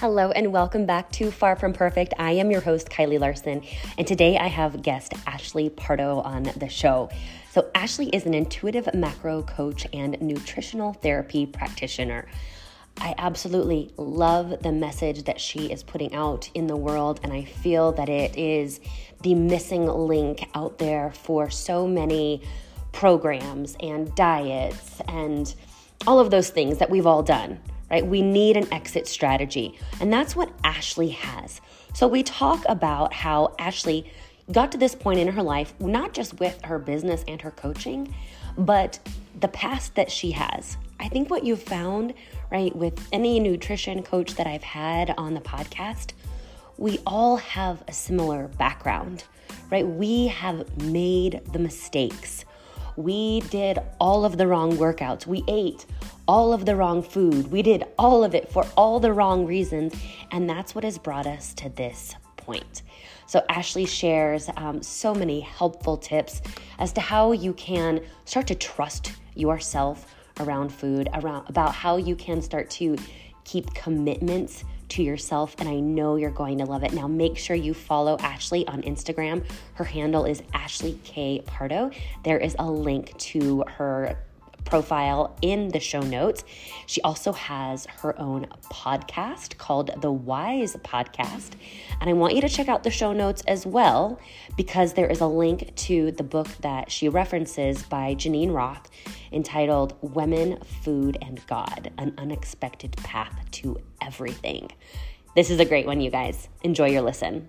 Hello and welcome back to Far From Perfect. I am your host, Kylie Larson, and today I have guest Ashley Pardo on the show. So Ashley is an intuitive macro coach and nutritional therapy practitioner. I absolutely love the message that she is putting out in the world, and I feel that it is the missing link out there for so many programs and diets and all of those things that we've all done. Right? We need an exit strategy. And that's what Ashley has. So we talk about how Ashley got to this point in her life, not just with her business and her coaching, but the past that she has. I think what you've found, right, with any nutrition coach that I've had on the podcast, we all have a similar background, right? We have made the mistakes. We did all of the wrong workouts. We ate all of the wrong food. We did all of it for all the wrong reasons. And that's what has brought us to this point. So Ashley shares so many helpful tips as to how you can start to trust yourself around food, about how you can start to keep commitments to yourself. And I know you're going to love it. Now make sure you follow Ashley on Instagram. Her handle is Ashley K. Pardo. There is a link to her profile in the show notes. She also has her own podcast called The Wise Podcast. And I want you to check out the show notes as well, because there is a link to the book that she references by Janine Roth entitled Women, Food, and God, An Unexpected Path to Everything. This is a great one, you guys. Enjoy your listen.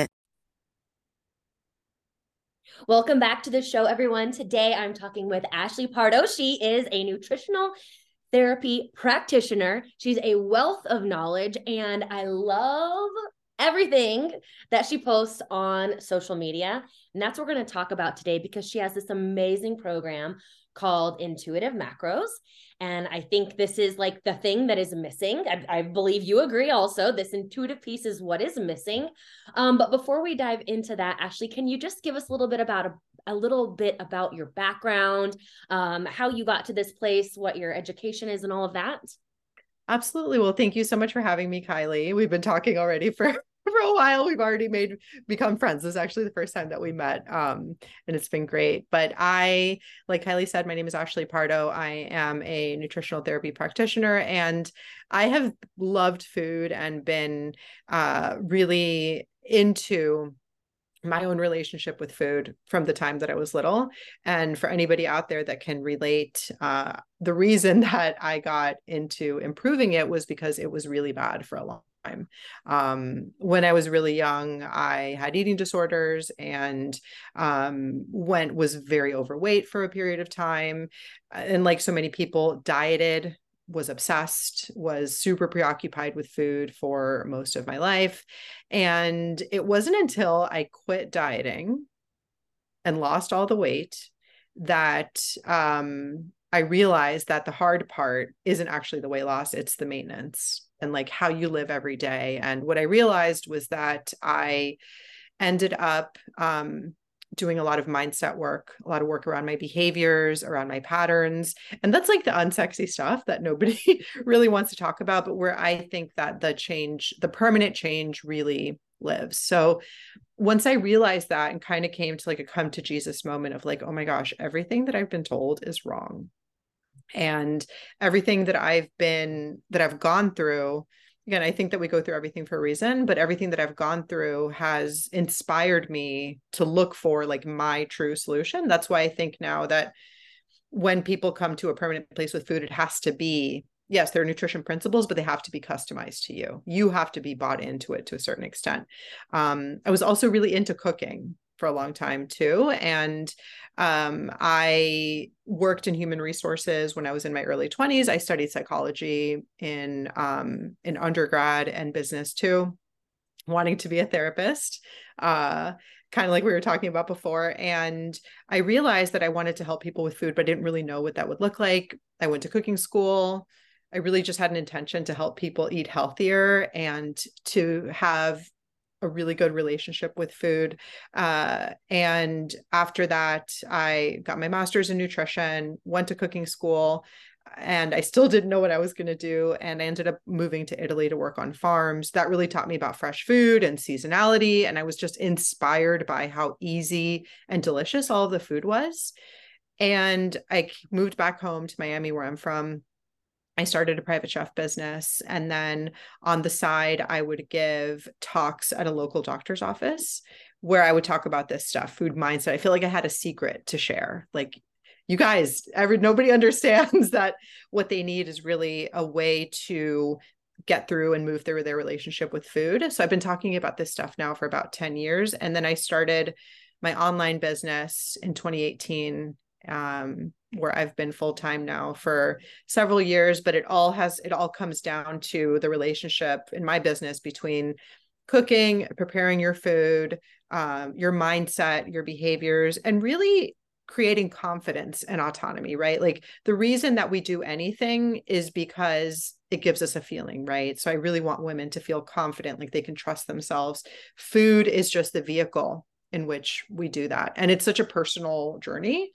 Welcome back to the show, everyone. Today, I'm talking with Ashley Pardo. She is a nutritional therapy practitioner. She's a wealth of knowledge, and I love everything that she posts on social media. And that's what we're going to talk about today, because she has this amazing program called Intuitive Macros. And I think this is like the thing that is missing. I believe you agree also. This intuitive piece is what is missing. But before we dive into that, Ashley, can you just give us a little bit about a little bit about your background, how you got to this place, what your education is, and all of that? Absolutely. Well, thank you so much for having me, Kylie. We've been talking already for a while. We've already become friends. This is actually the first time that we met. And it's been great. But I, like Kylie said, my name is Ashley Pardo. I am a nutritional therapy practitioner, and I have loved food and been really into my own relationship with food from the time that I was little. And for anybody out there that can relate, the reason that I got into improving it was because it was really bad for a long time. When I was really young, I had eating disorders and was very overweight for a period of time. And like so many people, dieted, was obsessed, was super preoccupied with food for most of my life. And it wasn't until I quit dieting and lost all the weight that I realized that the hard part isn't actually the weight loss, it's the maintenance and like how you live every day. And what I realized was that I ended up doing a lot of mindset work, a lot of work around my behaviors, around my patterns. And that's like the unsexy stuff that nobody really wants to talk about, but where I think that the change, the permanent change really lives. So once I realized that and kind of came to like a come to Jesus moment of like, oh my gosh, everything that I've been told is wrong. And everything that I've gone through, again, I think that we go through everything for a reason, but everything that I've gone through has inspired me to look for like my true solution. That's why I think now that when people come to a permanent place with food, it has to be, yes, there are nutrition principles, but they have to be customized to you. You have to be bought into it to a certain extent. I was also really into cooking for a long time too. And I worked in human resources when I was in my early 20s. I studied psychology in undergrad and business too, wanting to be a therapist, kind of like we were talking about before. And I realized that I wanted to help people with food, but I didn't really know what that would look like. I went to cooking school. I really just had an intention to help people eat healthier and to have a really good relationship with food. And after that, I got my master's in nutrition, went to cooking school, and I still didn't know what I was going to do. And I ended up moving to Italy to work on farms. That really taught me about fresh food and seasonality. And I was just inspired by how easy and delicious all of the food was. And I moved back home to Miami, where I'm from. I started a private chef business. And then on the side, I would give talks at a local doctor's office where I would talk about this stuff, food mindset. I feel like I had a secret to share. Like, you guys, nobody understands that what they need is really a way to get through and move through their relationship with food. So I've been talking about this stuff now for about 10 years. And then I started my online business in 2018, where I've been full-time now for several years, but it all comes down to the relationship in my business between cooking, preparing your food, your mindset, your behaviors, and really creating confidence and autonomy, right? Like, the reason that we do anything is because it gives us a feeling, right? So I really want women to feel confident, like they can trust themselves. Food is just the vehicle in which we do that. And it's such a personal journey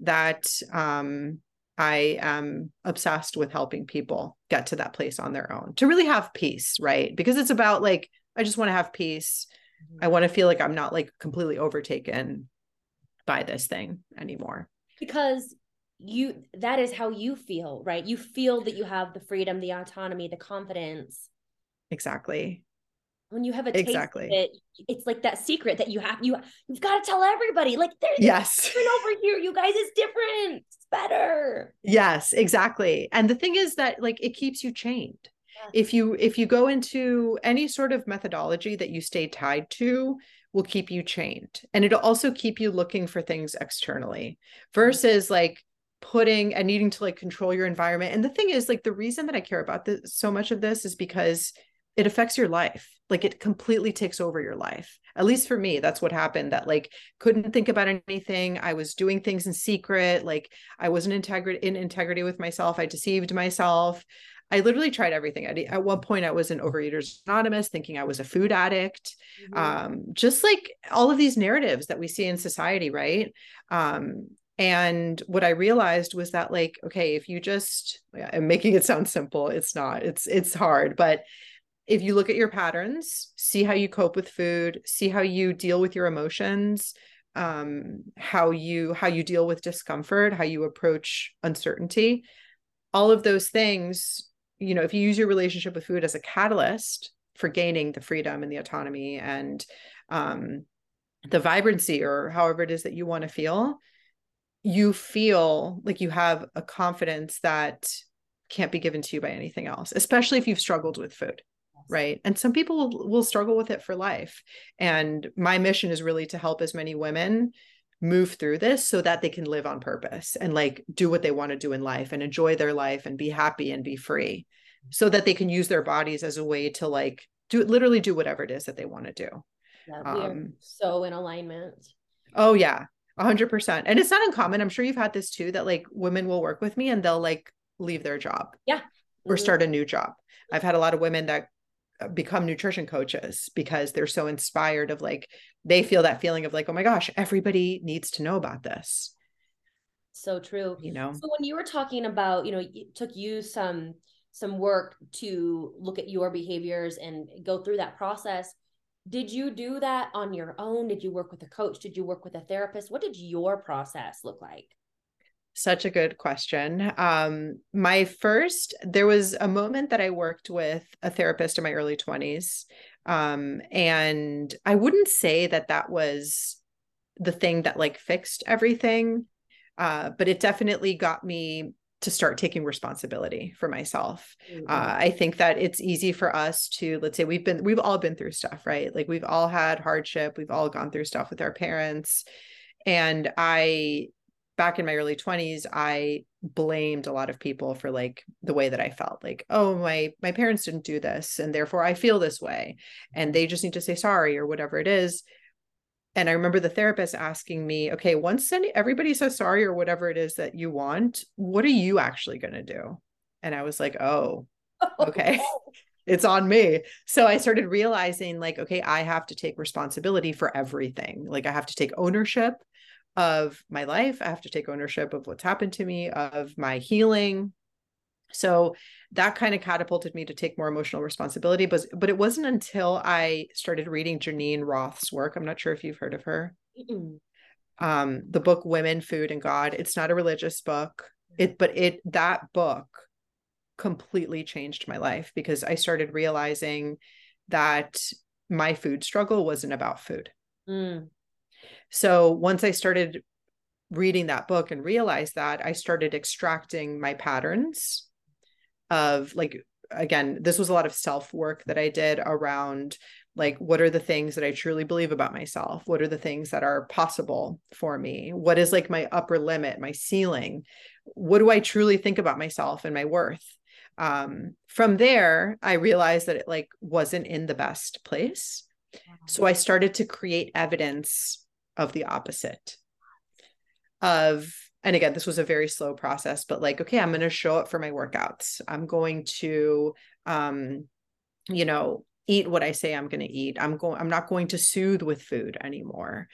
that I am obsessed with helping people get to that place on their own to really have peace, right? Because it's about, like, I just want to have peace. I want to feel like I'm not like completely overtaken by this thing anymore. Because that is how you feel, right? You feel that you have the freedom, the autonomy, the confidence. Exactly. When you have a taste of it, it's like that secret that you've got to tell everybody, like, there's different over here, you guys, it's different, it's better. Yes, exactly. And the thing is that, like, it keeps you chained. Yes. If you go into any sort of methodology that you stay tied to, will keep you chained. And it'll also keep you looking for things externally versus like putting and needing to like control your environment. And the thing is, like, the reason that I care about this, so much of this, is because it affects your life. Like, it completely takes over your life. At least for me, that's what happened. That, like, couldn't think about anything. I was doing things in secret. Like, I wasn't in integrity with myself. I deceived myself. I literally tried everything. At one point I was in Overeaters Anonymous thinking I was a food addict. Mm-hmm. Just like all of these narratives that we see in society. Right. And what I realized was that, like, okay, if you just, I'm making it sound simple. It's not, it's hard, but if you look at your patterns, see how you cope with food, see how you deal with your emotions, how you deal with discomfort, how you approach uncertainty, all of those things, you know, if you use your relationship with food as a catalyst for gaining the freedom and the autonomy and the vibrancy, or however it is that you want to feel, you feel like you have a confidence that can't be given to you by anything else, especially if you've struggled with food, right? And some people will struggle with it for life. And my mission is really to help as many women move through this so that they can live on purpose and like do what they want to do in life and enjoy their life and be happy and be free, so that they can use their bodies as a way to like do whatever it is that they want to do. Yeah, we are so in alignment. Oh yeah. 100%. And it's not uncommon. I'm sure you've had this too, that like women will work with me and they'll like leave their job. Yeah. Or start a new job. I've had a lot of women that become nutrition coaches because they're so inspired of like, they feel that feeling of like, oh my gosh, everybody needs to know about this. So true. You know, so when you were talking about, you know, it took you some work to look at your behaviors and go through that process. Did you do that on your own? Did you work with a coach? Did you work with a therapist? What did your process look like? Such a good question. There was a moment that I worked with a therapist in my early 20s. And I wouldn't say that was the thing that like fixed everything. But it definitely got me to start taking responsibility for myself. Mm-hmm. I think that it's easy for us to, let's say we've all been through stuff, right? Like we've all had hardship. We've all gone through stuff with our parents. And back in my early 20s, I blamed a lot of people for like the way that I felt, like, oh, my parents didn't do this, and therefore I feel this way, and they just need to say sorry or whatever it is. And I remember the therapist asking me, okay, once everybody says sorry or whatever it is that you want, what are you actually going to do? And I was like, oh, okay, it's on me. So I started realizing like, okay, I have to take responsibility for everything. Like I have to take ownership of my life. I have to take ownership of what's happened to me, of my healing. So that kind of catapulted me to take more emotional responsibility, but it wasn't until I started reading Janine Roth's work. I'm not sure if you've heard of her. Mm-mm. The book, Women, Food, and God. It's not a religious book, that book completely changed my life because I started realizing that my food struggle wasn't about food. Mm. So once I started reading that book and realized that, I started extracting my patterns of like, again, this was a lot of self-work that I did around like, what are the things that I truly believe about myself? What are the things that are possible for me? What is like my upper limit, my ceiling? What do I truly think about myself and my worth? From there, I realized that it like wasn't in the best place. So I started to create evidence of the opposite of, and again, this was a very slow process, but like, okay, I'm going to show up for my workouts. I'm going to, eat what I say I'm going to eat. I'm not going to soothe with food anymore.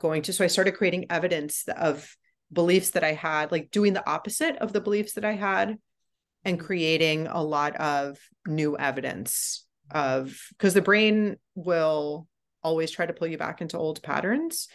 So I started creating evidence of beliefs that I had, like doing the opposite of the beliefs that I had and creating a lot of new evidence of, because the brain will always try to pull you back into old patterns.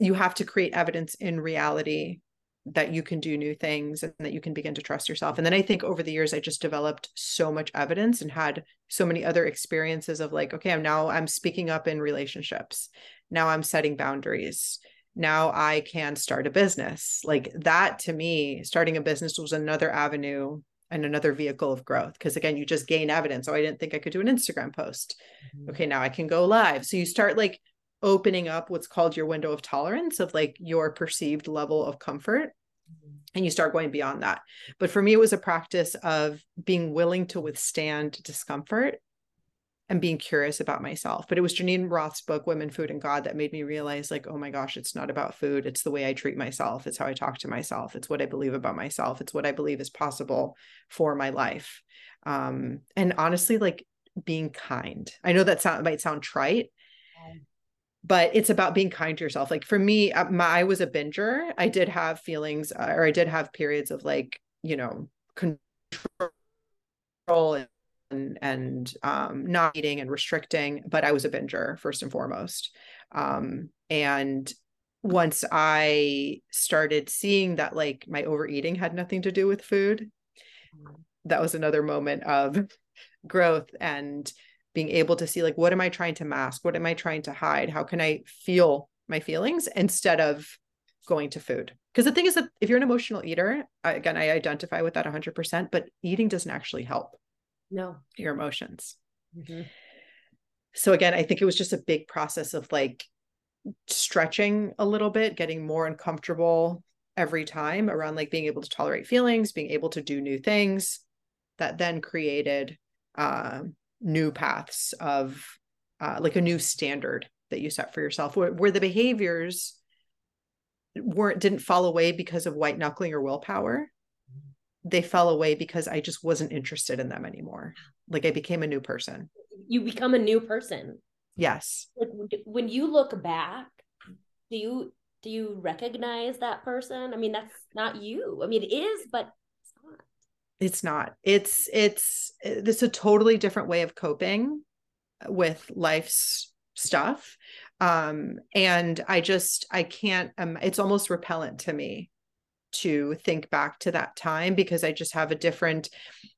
You have to create evidence in reality that you can do new things and that you can begin to trust yourself. And then I think over the years, I just developed so much evidence and had so many other experiences of like, okay, I'm speaking up in relationships. Now I'm setting boundaries. Now I can start a business. Like that to me, starting a business was another avenue and another vehicle of growth. Because again, you just gain evidence. Oh, I didn't think I could do an Instagram post. Mm-hmm. Okay, now I can go live. So you start like opening up what's called your window of tolerance of like your perceived level of comfort. Mm-hmm. And you start going beyond that. But for me, it was a practice of being willing to withstand discomfort and being curious about myself. But it was Janine Roth's book, Women, Food, and God, that made me realize like, oh my gosh, it's not about food. It's the way I treat myself. It's how I talk to myself. It's what I believe about myself. It's what I believe is possible for my life. And honestly, like being kind. I know that might sound trite, but it's about being kind to yourself. Like for me, I was a binger. I did have feelings, or I did have periods of like, control and not eating and restricting, but I was a binger first and foremost. And once I started seeing that, like my overeating had nothing to do with food, that was another moment of growth and being able to see like, what am I trying to mask? What am I trying to hide? How can I feel my feelings instead of going to food? Because the thing is that if you're an emotional eater, again, I identify with that 100%, but eating doesn't actually help. No, your emotions. Mm-hmm. So again, I think it was just a big process of like stretching a little bit, getting more uncomfortable every time around like being able to tolerate feelings, being able to do new things that then created new paths of like a new standard that you set for yourself where the behaviors didn't fall away because of white knuckling or willpower. They fell away because I just wasn't interested in them anymore. Like I became a new person. You become a new person. Yes. Like when you look back, do you recognize that person? I mean, that's not you. I mean, it is, but it's not. It's not. It's a totally different way of coping with life's stuff. And I can't, it's almost repellent to me to think back to that time because I just have a different,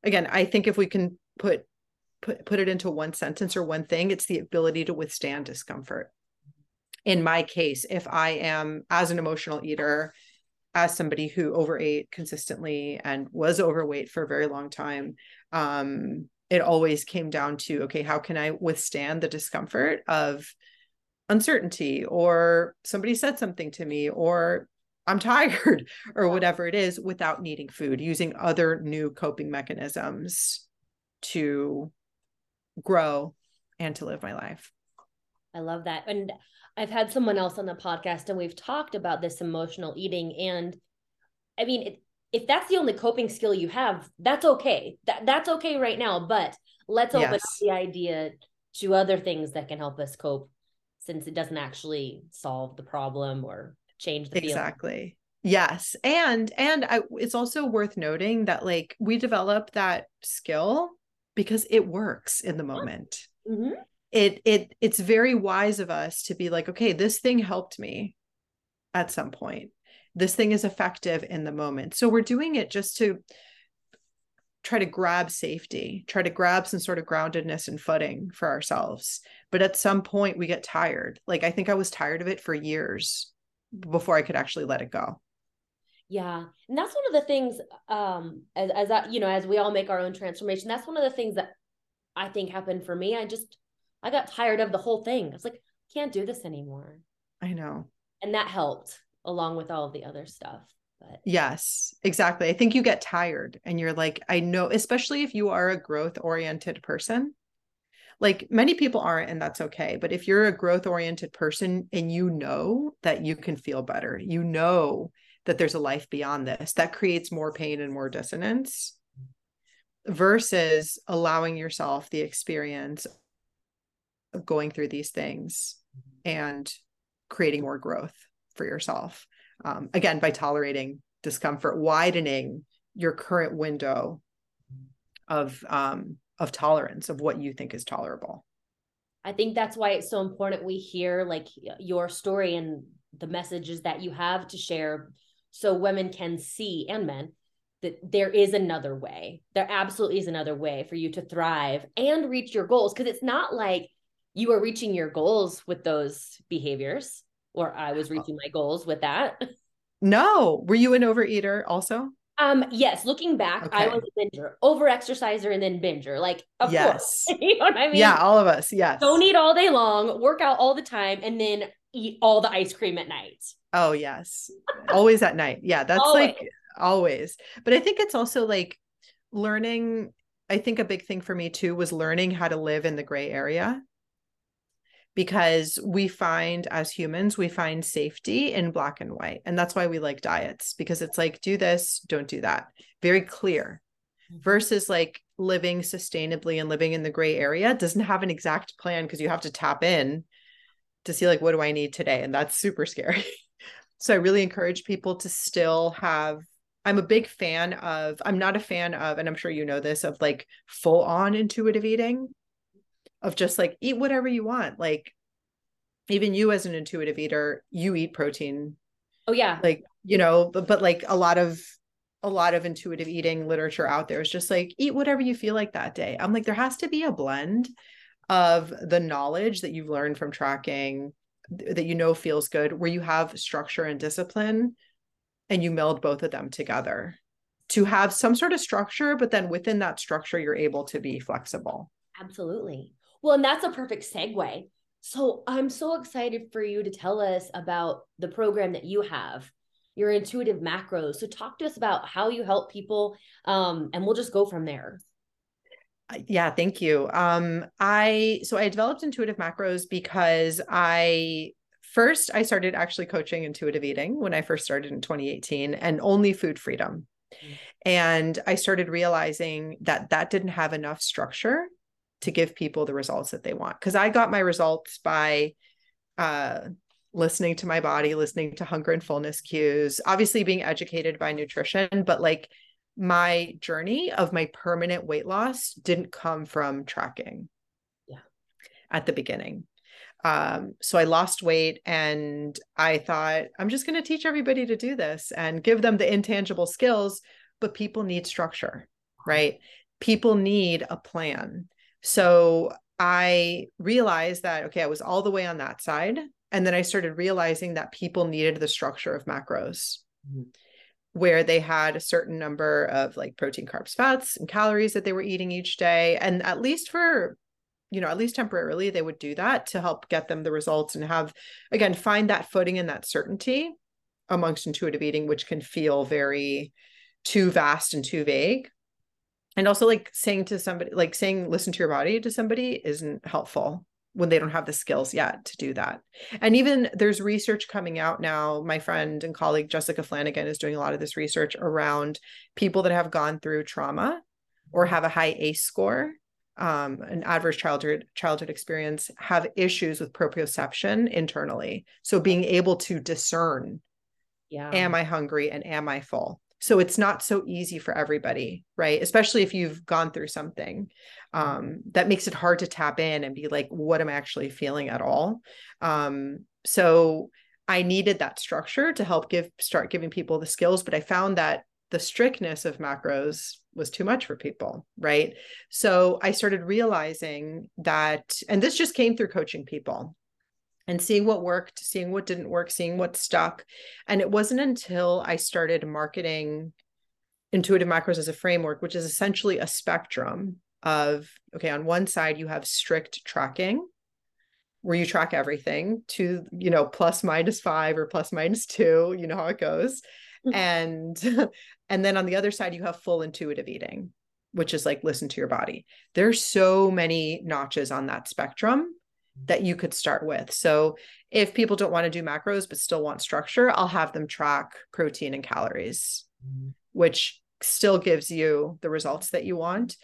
again, I think if we can put it into one sentence or one thing, it's the ability to withstand discomfort. In my case, if I am, as an emotional eater, as somebody who overate consistently and was overweight for a very long time, it always came down to, okay, how can I withstand the discomfort of uncertainty, or somebody said something to me, or I'm tired, or whatever it is, without needing food, using other new coping mechanisms to grow and to live my life. I love that. And I've had someone else on the podcast, and we've talked about this emotional eating. And I mean, if that's the only coping skill you have, that's okay. That's okay right now, but let's open up the idea to other things that can help us cope, since it doesn't actually solve the problem or change the feeling. Exactly. Yes. And it's also worth noting that, like, we develop that skill because it works in the moment. Mm-hmm. It's very wise of us to be like, okay, this thing helped me at some point. This thing is effective in the moment. So we're doing it just to try to grab safety, try to grab some sort of groundedness and footing for ourselves. But at some point we get tired. Like, I think I was tired of it for years before I could actually let it go. Yeah. And that's one of the things, as we all make our own transformation, that's one of the things that I think happened for me. I got tired of the whole thing. I was like, can't do this anymore. I know. And that helped, along with all of the other stuff. But yes, exactly. I think you get tired and you're like, I know, especially if you are a growth-oriented person, like many people aren't, and that's okay. But if you're a growth-oriented person and you know that you can feel better, you know that there's a life beyond this, that creates more pain and more dissonance versus allowing yourself the experience of going through these things and creating more growth for yourself. Again, by tolerating discomfort, widening your current window of tolerance, of what you think is tolerable. I think that's why it's so important we hear, like, your story and the messages that you have to share, so women can see, and men, that there is another way. There absolutely is another way for you to thrive and reach your goals. Because it's not like you are reaching your goals with those behaviors. Or I was reaching my goals with that. No. Were you an overeater also? Yes. Looking back, okay. I was a binger, overexerciser, and then binger. Like, of course. You know what I mean? Yeah, all of us. Yes. Don't eat all day long, work out all the time, and then eat all the ice cream at night. Oh, yes. Always at night. Yeah. That's always. Like always. But I think it's also like learning. I think a big thing for me too was learning how to live in the gray area. Because we find, as humans, we find safety in black and white. And that's why we like diets, because it's like, do this, don't do that. Very clear. Versus like living sustainably and living in the gray area doesn't have an exact plan, because you have to tap in to see, like, what do I need today? And that's super scary. So I really encourage people to still have, I'm not a fan of, and I'm sure you know this, of like full on intuitive eating. Of just like, eat whatever you want. Like, even you as an intuitive eater, you eat protein. Oh yeah. Like, you know, but like a lot of intuitive eating literature out there is just like, eat whatever you feel like that day. I'm like, there has to be a blend of the knowledge that you've learned from tracking that, you know, feels good, where you have structure and discipline, and you meld both of them together to have some sort of structure, but then within that structure, you're able to be flexible. Absolutely. Well, and that's a perfect segue. So I'm so excited for you to tell us about the program that you have, your Intuitive Macros. So talk to us about how you help people, and we'll just go from there. Yeah, thank you. I developed Intuitive Macros because I started actually coaching intuitive eating when I first started in 2018, and only food freedom. Mm-hmm. And I started realizing that didn't have enough structure to give people the results that they want. Because I got my results by listening to my body, listening to hunger and fullness cues, obviously being educated by nutrition, but like my journey of my permanent weight loss didn't come from tracking at the beginning. So I lost weight, and I thought, I'm just going to teach everybody to do this and give them the intangible skills, but people need structure, right? People need a plan. So I realized that, okay, I was all the way on that side. And then I started realizing that people needed the structure of macros. Mm-hmm. Where they had a certain number of like protein, carbs, fats, and calories that they were eating each day. And at least for, you know, at least temporarily, they would do that to help get them the results and have, again, find that footing and that certainty amongst intuitive eating, which can feel very too vast and too vague. And also like saying to somebody, like saying, listen to your body to somebody isn't helpful when they don't have the skills yet to do that. And even there's research coming out now. My friend and colleague, Jessica Flanagan, is doing a lot of this research around people that have gone through trauma or have a high ACE score, an adverse childhood experience, have issues with proprioception internally. So being able to discern, am I hungry and am I full? So it's not so easy for everybody, right? Especially if you've gone through something that makes it hard to tap in and be like, what am I actually feeling at all? So I needed that structure to help start giving people the skills, but I found that the strictness of macros was too much for people, right? So I started realizing that, and this just came through coaching people, and seeing what worked, seeing what didn't work, seeing what stuck. And it wasn't until I started marketing Intuitive Macros as a framework, which is essentially a spectrum of, okay, on one side, you have strict tracking, where you track everything to, you know, ±5 or ±2, you know how it goes. And then on the other side, you have full intuitive eating, which is like, listen to your body. There's so many notches on that spectrum that you could start with. So if people don't want to do macros, but still want structure, I'll have them track protein and calories, which still gives you the results that you want.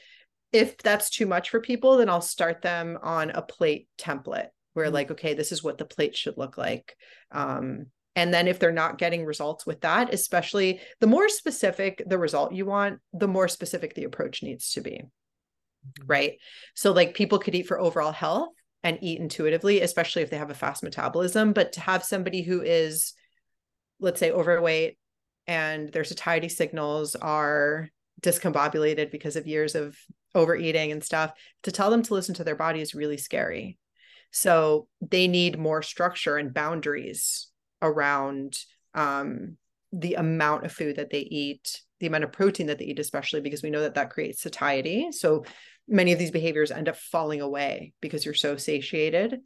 If that's too much for people, then I'll start them on a plate template where like, okay, this is what the plate should look like. And then if they're not getting results with that, especially the more specific the result you want, the more specific the approach needs to be. Right. So like people could eat for overall health and eat intuitively, especially if they have a fast metabolism, but to have somebody who is, let's say, overweight and their satiety signals are discombobulated because of years of overeating and stuff, to tell them to listen to their body is really scary. So they need more structure and boundaries around the amount of food that they eat, the amount of protein that they eat, especially because we know that that creates satiety. So many of these behaviors end up falling away because you're so satiated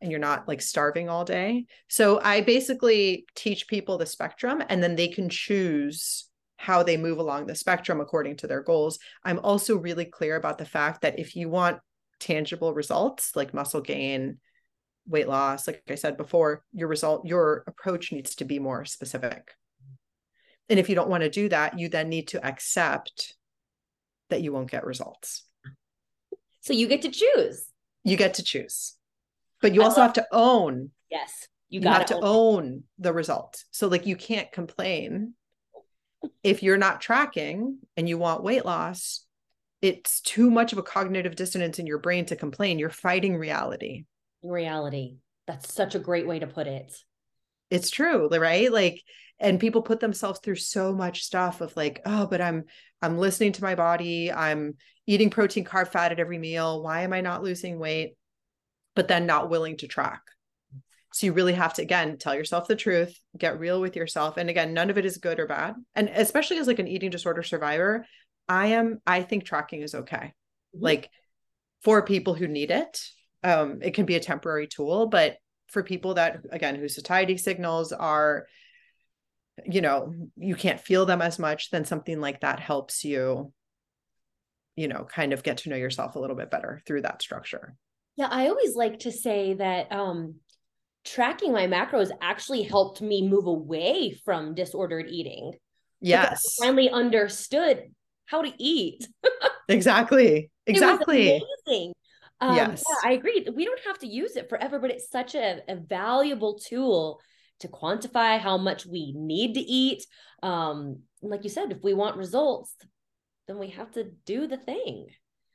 and you're not like starving all day. So I basically teach people the spectrum, and then they can choose how they move along the spectrum according to their goals. I'm also really clear about the fact that if you want tangible results like muscle gain, weight loss, like I said before, your approach needs to be more specific. And if you don't want to do that, you then need to accept that you won't get results. So you get to choose. You get to choose. But you also have to own. Yes. You have to own the result. So like you can't complain if you're not tracking and you want weight loss. It's too much of a cognitive dissonance in your brain to complain. You're fighting reality. That's such a great way to put it. It's true, right? Like, and people put themselves through so much stuff of like, oh, but I'm listening to my body. I'm eating protein, carb, fat at every meal. Why am I not losing weight? But then not willing to track. So you really have to, again, tell yourself the truth, get real with yourself. And again, none of it is good or bad. And especially as like an eating disorder survivor, I think tracking is okay. Mm-hmm. Like for people who need it, it can be a temporary tool, but for people that, again, whose satiety signals are, you know, you can't feel them as much, then something like that helps you, you know, kind of get to know yourself a little bit better through that structure. Yeah. I always like to say that tracking my macros actually helped me move away from disordered eating. Yes. I finally understood how to eat. Exactly. It was amazing. Yes. Yeah, I agree. We don't have to use it forever, but it's such a valuable tool to quantify how much we need to eat. Like you said, if we want results, then we have to do the thing.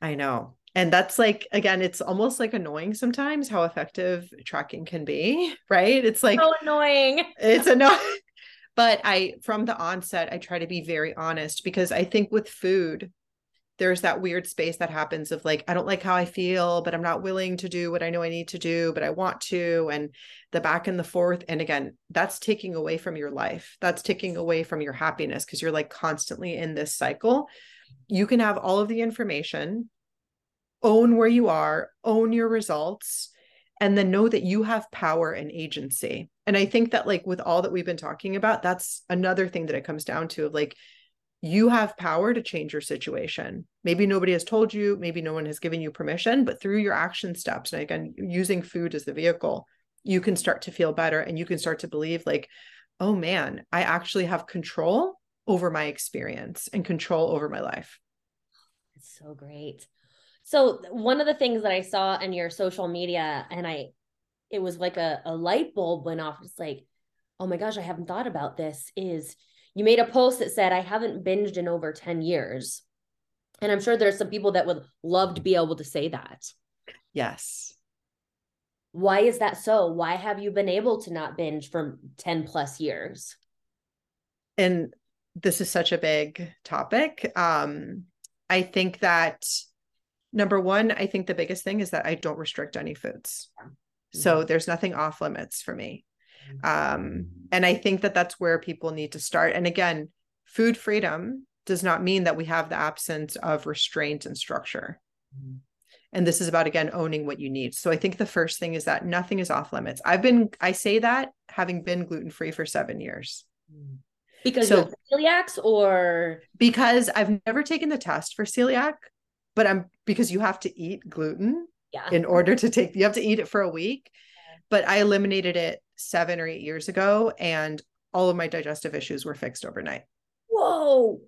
I know. And that's like, again, it's almost like annoying sometimes how effective tracking can be, right? It's like so annoying. It's annoying. But from the onset, I try to be very honest, because I think with food, there's that weird space that happens of like, I don't like how I feel, but I'm not willing to do what I know I need to do, but I want to, and the back and the forth. And again, that's taking away from your life. That's taking away from your happiness, because you're like constantly in this cycle. You can have all of the information, own where you are, own your results, and then know that you have power and agency. And I think that like with all that we've been talking about, that's another thing that it comes down to, of like, you have power to change your situation. Maybe nobody has told you, maybe no one has given you permission, but through your action steps, and again, using food as the vehicle, you can start to feel better, and you can start to believe like, oh man, I actually have control over my experience and control over my life. That's so great. So one of the things that I saw in your social media, and it was like a light bulb went off. It's like, oh my gosh, I haven't thought about this, is you made a post that said, I haven't binged in over 10 years. And I'm sure there's some people that would love to be able to say that. Yes. Why is that so? Why have you been able to not binge for 10 plus years? And this is such a big topic. I think that number one, I think the biggest thing is that I don't restrict any foods. Mm-hmm. So there's nothing off limits for me. And I think that that's where people need to start. And again, food freedom does not mean that we have the absence of restraint and structure. Mm-hmm. And this is about, again, owning what you need. So I think the first thing is that nothing is off limits. I say that having been gluten-free for 7 years. Mm-hmm. Because so, you're celiacs, or? Because I've never taken the test for celiac, but because you have to eat gluten in order to you have to eat it for a week, but I eliminated it 7 or 8 years ago, and all of my digestive issues were fixed overnight. Whoa.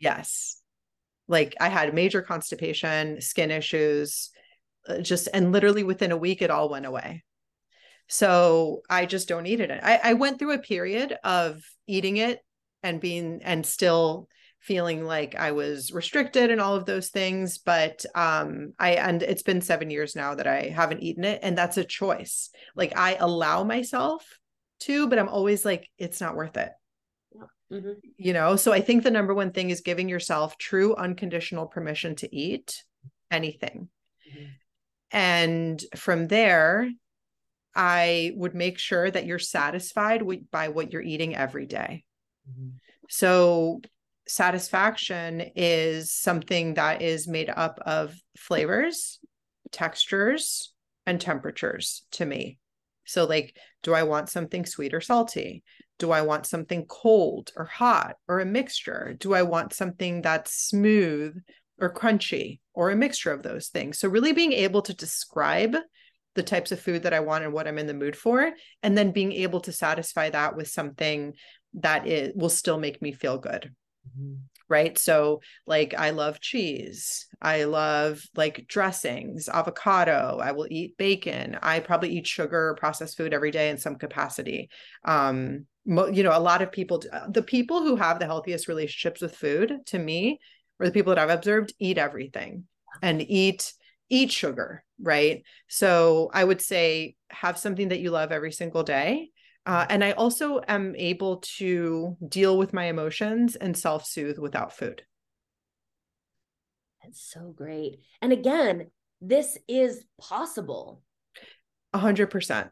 Yes. Like I had major constipation, skin issues, and literally within a week, it all went away. So I just don't eat it. I went through a period of eating it and still feeling like I was restricted and all of those things. But, and it's been 7 years now that I haven't eaten it, and that's a choice. Like I allow myself to, but I'm always like, it's not worth it. Mm-hmm. You know? So I think the number one thing is giving yourself true unconditional permission to eat anything. Mm-hmm. And from there, I would make sure that you're satisfied by what you're eating every day. Mm-hmm. So satisfaction is something that is made up of flavors, textures, and temperatures to me. So like, do I want something sweet or salty? Do I want something cold or hot or a mixture? Do I want something that's smooth or crunchy or a mixture of those things? So really being able to describe the types of food that I want and what I'm in the mood for, and then being able to satisfy that with something that will still make me feel good. Right. So like, I love cheese. I love like dressings, avocado. I will eat bacon. I probably eat sugar or processed food every day in some capacity. A lot of people, the people who have the healthiest relationships with food, to me, or the people that I've observed, eat everything and eat sugar. Right. So I would say have something that you love every single day. And I also am able to deal with my emotions and self-soothe without food. That's so great. And again, this is possible. 100%.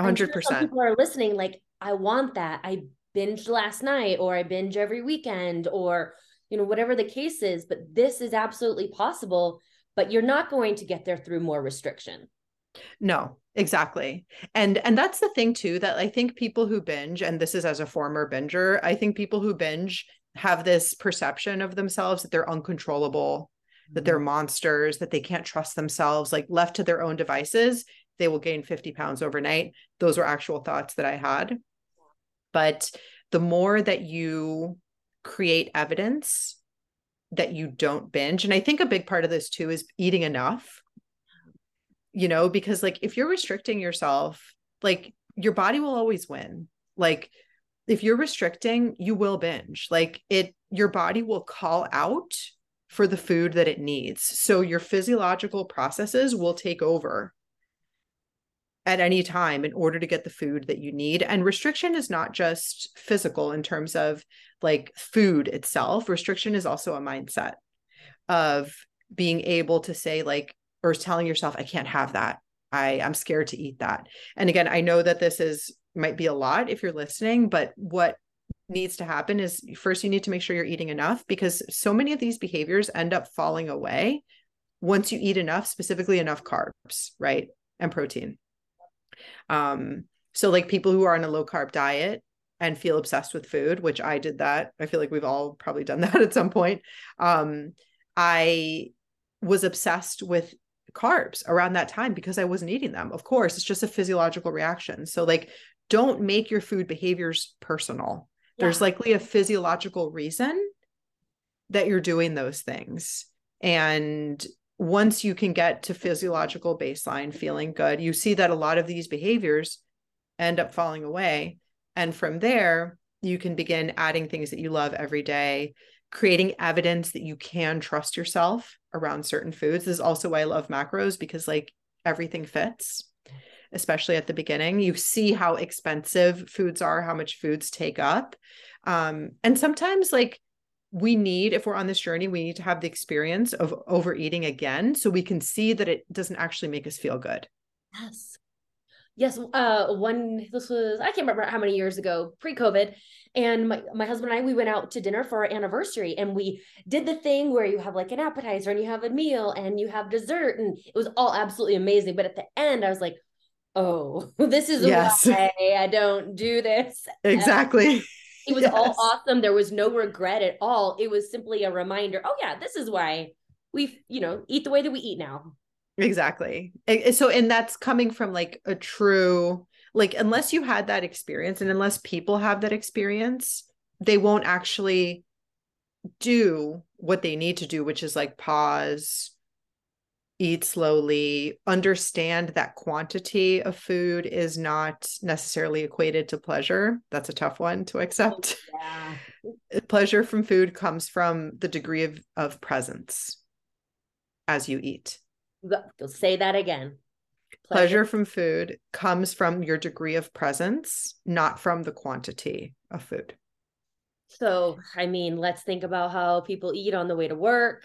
100%. People are listening. Like, I want that. I binged last night, or I binge every weekend, or, whatever the case is, but this is absolutely possible, but you're not going to get there through more restriction. No, exactly. And that's the thing too, that I think people who binge, and this is as a former binger, I think people who binge have this perception of themselves that they're uncontrollable, mm-hmm. that they're monsters, that they can't trust themselves, like left to their own devices, they will gain 50 pounds overnight. Those were actual thoughts that I had. But the more that you create evidence that you don't binge, and I think a big part of this too is eating enough. Because like, if you're restricting yourself, like your body will always win. Like if you're restricting, you will binge. Like your body will call out for the food that it needs. So your physiological processes will take over at any time in order to get the food that you need. And restriction is not just physical in terms of like food itself. Restriction is also a mindset of being able to say like, or telling yourself, I can't have that. I'm scared to eat that. And again, I know that this might be a lot if you're listening, but what needs to happen is first, you need to make sure you're eating enough, because so many of these behaviors end up falling away once you eat enough, specifically enough carbs, right? And protein. So like people who are on a low carb diet and feel obsessed with food, which I did that. I feel like we've all probably done that at some point. I was obsessed with carbs around that time because I wasn't eating them. Of course, it's just a physiological reaction. So like, don't make your food behaviors personal. Yeah. There's likely a physiological reason that you're doing those things. And once you can get to physiological baseline, feeling good, you see that a lot of these behaviors end up falling away. And from there, you can begin adding things that you love every day, creating evidence that you can trust yourself around certain foods. This is also why I love macros, because like everything fits, especially at the beginning. You see how expensive foods are, how much foods take up. And sometimes like if we're on this journey, we need to have the experience of overeating again, so we can see that it doesn't actually make us feel good. Yes. Yes. I can't remember how many years ago, pre-COVID, and my husband and I, we went out to dinner for our anniversary, and we did the thing where you have like an appetizer and you have a meal and you have dessert, and it was all absolutely amazing. But at the end, I was like, oh, this is why I don't do this. Exactly. It was all awesome. There was no regret at all. It was simply a reminder. Oh yeah, this is why we, eat the way that we eat now. Exactly. So, and that's coming from like a true, like, unless you had that experience, and unless people have that experience, they won't actually do what they need to do, which is like pause, eat slowly, understand that quantity of food is not necessarily equated to pleasure. That's a tough one to accept. Yeah. Pleasure from food comes from the degree of presence as you eat. You'll say that again. Pleasure from food comes from your degree of presence, not from the quantity of food. So, let's think about how people eat on the way to work.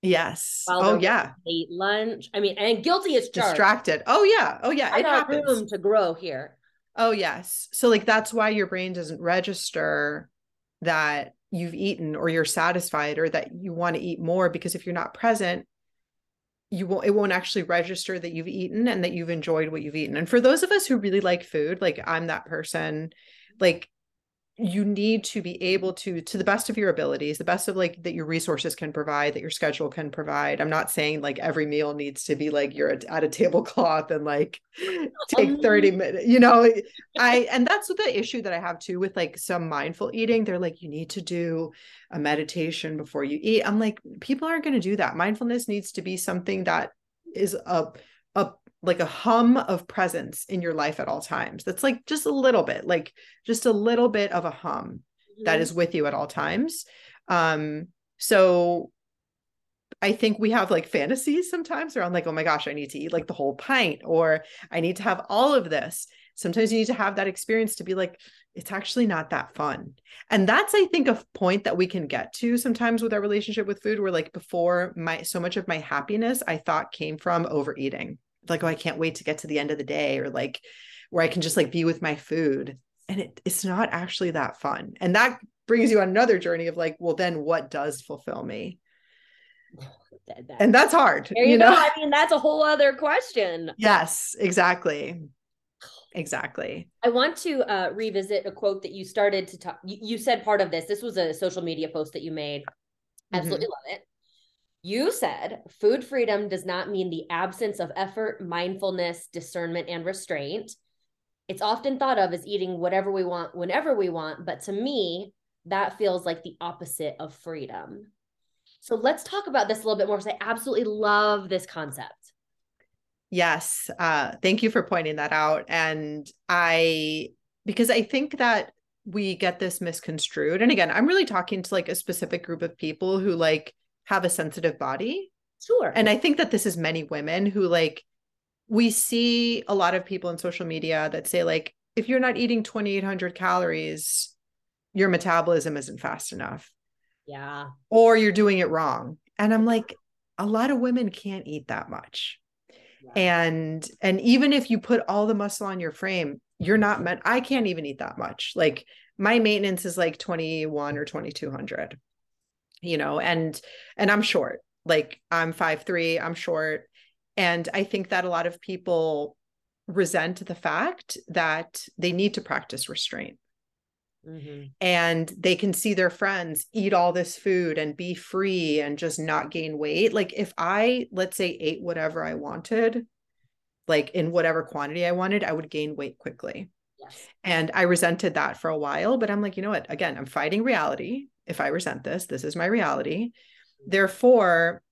Yes. Oh yeah. Late lunch. And guilty as charged. Distracted. Oh yeah. Oh yeah. It happens. Room to grow here. Oh yes. So like, that's why your brain doesn't register that you've eaten or you're satisfied or that you want to eat more, because if you're not present, it won't actually register that you've eaten and that you've enjoyed what you've eaten. And for those of us who really like food, like I'm that person, like you need to be able to the best of your abilities, the best of like that your resources can provide, that your schedule can provide. I'm not saying like every meal needs to be like you're at a tablecloth and like take 30 minutes, and that's the issue that I have too with like some mindful eating. They're like, you need to do a meditation before you eat. I'm like, people aren't going to do that. Mindfulness needs to be something that is like a hum of presence in your life at all times. That's like just a little bit of a hum that is with you at all times. So I think we have like fantasies sometimes around like, oh my gosh, I need to eat like the whole pint, or I need to have all of this. Sometimes you need to have that experience to be like, it's actually not that fun. And that's, I think, a point that we can get to sometimes with our relationship with food, where like before so much of my happiness I thought came from overeating. Like, oh, I can't wait to get to the end of the day, or like where I can just like be with my food. And it's not actually that fun. And that brings you on another journey of like, well, then what does fulfill me? And that's hard. There you go. That's a whole other question. Yes, exactly. Exactly. I want to revisit a quote that you started to talk. You said part of this. This was a social media post that you made. Absolutely love it. You said, food freedom does not mean the absence of effort, mindfulness, discernment, and restraint. It's often thought of as eating whatever we want, whenever we want. But to me, that feels like the opposite of freedom. So let's talk about this a little bit more, because I absolutely love this concept. Yes. Thank you for pointing that out. And because I think that we get this misconstrued. And again, I'm really talking to like a specific group of people who like have a sensitive body. Sure. And I think that this is many women who like, we see a lot of people in social media that say like, if you're not eating 2,800 calories, your metabolism isn't fast enough. Yeah. Or you're doing it wrong. And I'm like, a lot of women can't eat that much. Wow. And even if you put all the muscle on your frame, you're not meant, I can't even eat that much. Like my maintenance is like 21 or 2200, you know, and I'm short, like I'm 5'3", I'm short. And I think that a lot of people resent the fact that they need to practice restraint. Mm-hmm. And they can see their friends eat all this food and be free and just not gain weight. Like if I, let's say, ate whatever I wanted, like in whatever quantity I wanted, I would gain weight quickly. Yes. And I resented that for a while, but I'm like, you know what, again, I'm fighting reality. If I resent this, this is my reality. Therefore,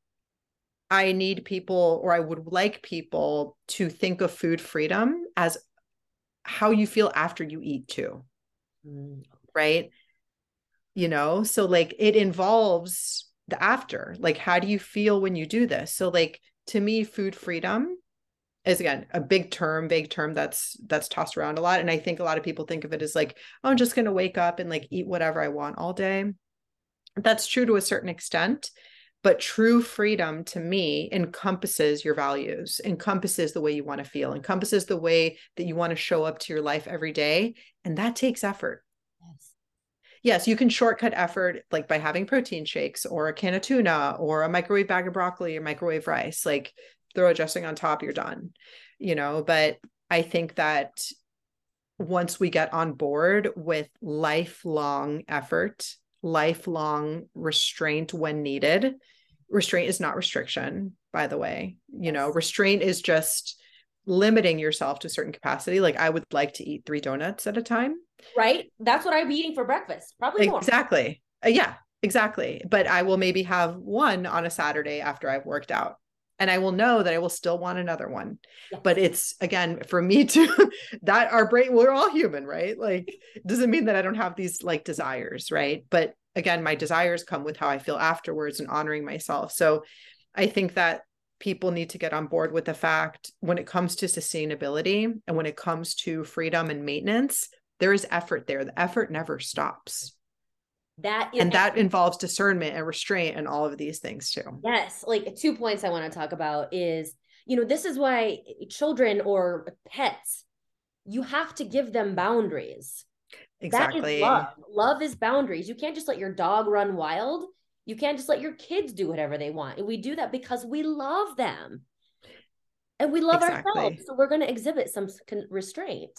I need people, or I would like people to think of food freedom as how you feel after you eat too. Right. You know, so like it involves the after, like, how do you feel when you do this? So like, to me, food freedom is, again, a big term, vague term that's tossed around a lot. And I think a lot of people think of it as like, oh, I'm just going to wake up and like eat whatever I want all day. That's true to a certain extent, but true freedom to me encompasses your values, encompasses the way you want to feel, encompasses the way that you want to show up to your life every day. And that takes effort. Yes. Yes, you can shortcut effort, like by having protein shakes or a can of tuna or a microwave bag of broccoli or microwave rice, like throw a dressing on top, you're done, you know. But I think that once we get on board with lifelong effort, lifelong restraint when needed, restraint is not restriction, by the way, you know, restraint is just limiting yourself to a certain capacity. Like I would like to eat 3 donuts at a time. Right. That's what I'm eating for breakfast. Probably more. Exactly. Yeah, exactly. But I will maybe have one on a Saturday after I've worked out, and I will know that I will still want another one. Yes. But it's, again, for me too, that our brain, we're all human, right? Like, it doesn't mean that I don't have these like desires. Right. But again, my desires come with how I feel afterwards and honoring myself. So I think that people need to get on board with the fact, when it comes to sustainability and when it comes to freedom and maintenance, there is effort there. The effort never stops. That involves discernment and restraint and all of these things too. Yes. Like 2 points I want to talk about is, you know, this is why children or pets, you have to give them boundaries. Exactly. That is love. Love is boundaries. You can't just let your dog run wild. You can't just let your kids do whatever they want. And we do that because we love them and we love ourselves. So we're going to exhibit some restraint.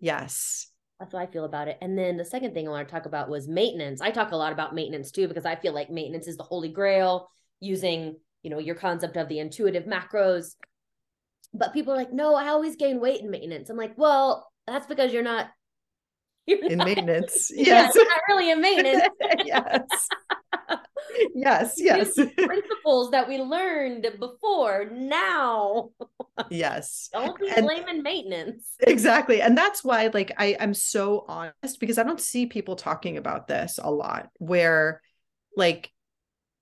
Yes. That's how I feel about it. And then the second thing I want to talk about was maintenance. I talk a lot about maintenance too, because I feel like maintenance is the holy grail, using, you know, your concept of the intuitive macros. But people are like, no, I always gain weight in maintenance. I'm like, well, that's because you're not in maintenance. Yes. Yeah, not really in maintenance. Yes. Yes. Yes. Principles that we learned before now. Yes. Don't be blaming maintenance. Exactly. And that's why, like, I'm so honest, because I don't see people talking about this a lot, where like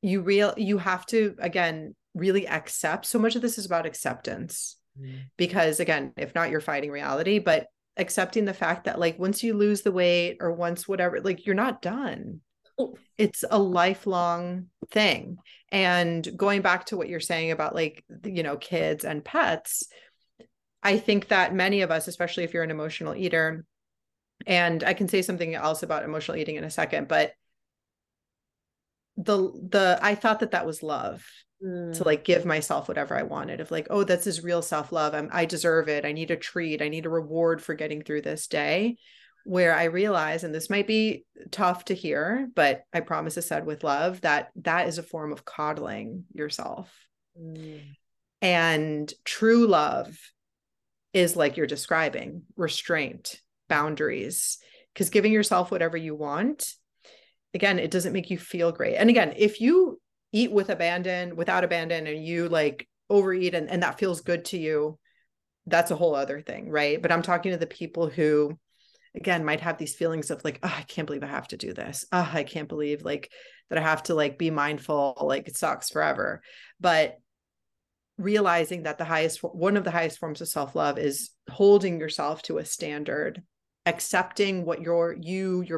you have to, again, really accept. So much of this is about acceptance, because, again, if not, you're fighting reality, but accepting the fact that, like, once you lose the weight or once whatever, like, you're not done. It's a lifelong thing. And going back to what you're saying about, like, you know, kids and pets, I think that many of us, especially if you're an emotional eater, and I can say something else about emotional eating in a second, but I thought that was love, to like give myself whatever I wanted, of like, oh, that's his real self-love. I deserve it. I need a treat. I need a reward for getting through this day. Where I realize, and this might be tough to hear, but I promise it's said with love, that is a form of coddling yourself. And true love is, like you're describing, restraint, boundaries, because giving yourself whatever you want, again, it doesn't make you feel great. And again, if you eat without abandon, and you like overeat and that feels good to you, that's a whole other thing. Right. But I'm talking to the people who, again, might have these feelings of like, oh, I can't believe I have to do this. Oh, I can't believe like that I have to like be mindful. Like it sucks forever. But realizing that one of the highest forms of self-love is holding yourself to a standard accepting what your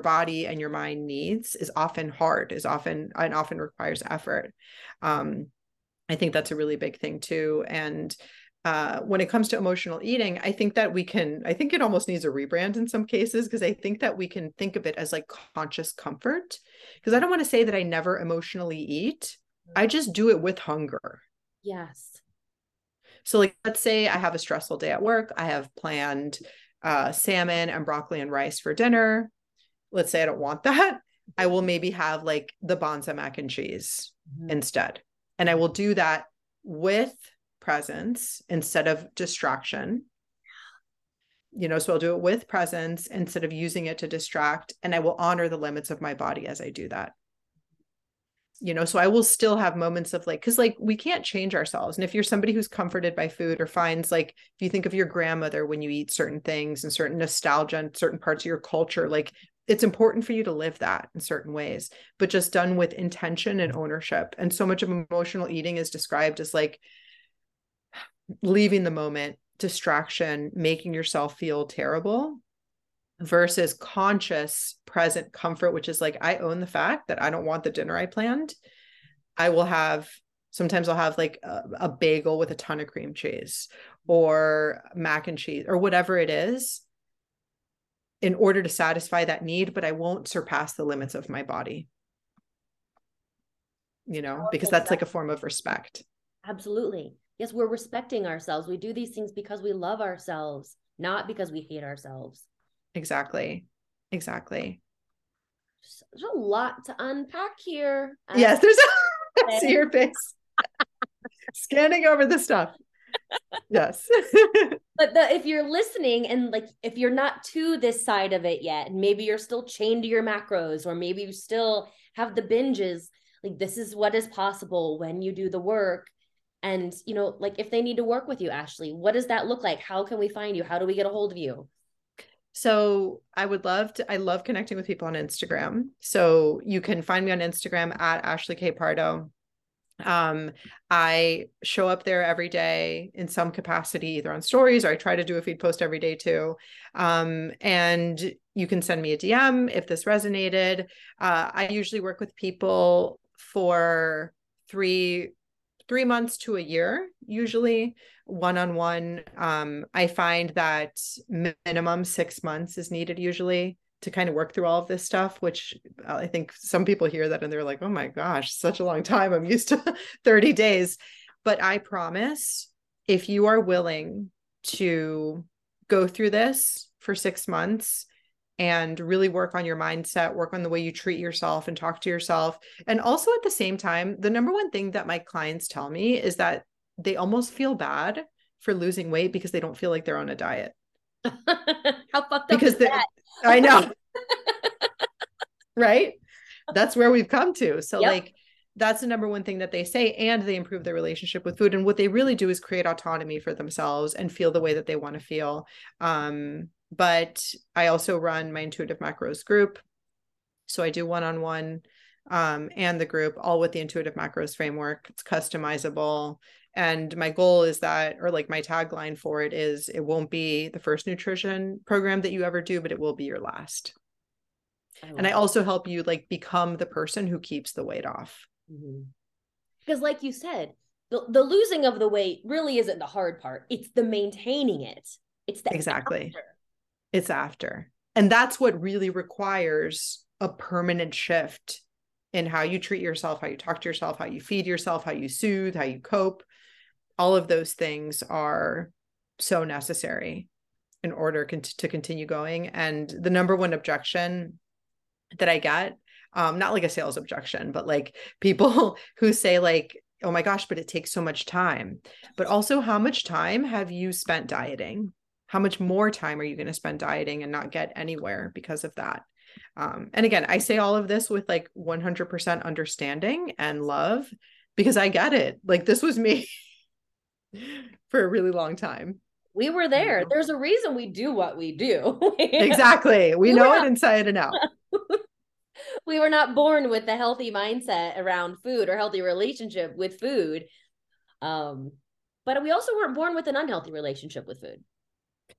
body and your mind needs is often hard, often requires effort. I think that's a really big thing too. And when it comes to emotional eating, I think it almost needs a rebrand in some cases, because I think that we can think of it as like conscious comfort, because I don't want to say that I never emotionally eat. I just do it with hunger. Yes. So like, let's say I have a stressful day at work. I have planned salmon and broccoli and rice for dinner. Let's say I don't want that. I will maybe have like the Bonza mac and cheese instead. And I will do that with presence instead of distraction. You know, so I'll do it with presence instead of using it to distract. And I will honor the limits of my body as I do that. You know, so I will still have moments of like, cause like we can't change ourselves. And if you're somebody who's comforted by food or finds like, if you think of your grandmother, when you eat certain things and certain nostalgia and certain parts of your culture, like it's important for you to live that in certain ways, but just done with intention and ownership. And so much of emotional eating is described as like leaving the moment, distraction, making yourself feel terrible, versus conscious present comfort, which is like, I own the fact that I don't want the dinner I planned. Sometimes I'll have like a bagel with a ton of cream cheese or mac and cheese or whatever it is in order to satisfy that need, but I won't surpass the limits of my body, you know, because that's like a form of respect. Absolutely. Yes. We're respecting ourselves. We do these things because we love ourselves, not because we hate ourselves. Exactly. Exactly. There's a lot to unpack here. Yes, there's a see your face. Scanning over the stuff. Yes. But if you're listening and like, if you're not to this side of it yet, and maybe you're still chained to your macros, or maybe you still have the binges, like this is what is possible when you do the work. And, you know, like if they need to work with you, Ashley, what does that look like? How can we find you? How do we get a hold of you? So I love connecting with people on Instagram. So you can find me on Instagram at Ashley K. Pardo. I show up there every day in some capacity, either on stories or I try to do a feed post every day too. And you can send me a DM if this resonated. I usually work with people for three months to a year, usually. One-on-one. I find that minimum 6 months is needed usually to kind of work through all of this stuff, which I think some people hear that and they're like, oh my gosh, such a long time. I'm used to 30 days, but I promise if you are willing to go through this for 6 months and really work on your mindset, work on the way you treat yourself and talk to yourself. And also at the same time, the number one thing that my clients tell me is that they almost feel bad for losing weight because they don't feel like they're on a diet. How fucked up is that? I know. Right? That's where we've come to. So yep. Like, that's the number one thing that they say, and they improve their relationship with food. And what they really do is create autonomy for themselves and feel the way that they want to feel. But I also run my Intuitive Macros group. So I do one-on-one and the group, all with the Intuitive Macros framework. It's customizable. And my goal is that, or like my tagline for it is, it won't be the first nutrition program that you ever do, but it will be your last. And I also help you like become the person who keeps the weight off. Mm-hmm. Because like you said, the losing of the weight really isn't the hard part. It's the maintaining it. It's the exactly. After. It's after. And that's what really requires a permanent shift in how you treat yourself, how you talk to yourself, how you feed yourself, how you soothe, how you cope. All of those things are so necessary in order to continue going. And the number one objection that I get, not like a sales objection, but like people who say like, oh my gosh, but it takes so much time. But also, how much time have you spent dieting? How much more time are you going to spend dieting and not get anywhere because of that? And again, I say all of this with like 100% understanding and love, because I get it. Like, this was me. For a really long time. We were there. There's a reason we do what we do. Exactly. We know it inside and out. We were not born with a healthy mindset around food or healthy relationship with food. But we also weren't born with an unhealthy relationship with food.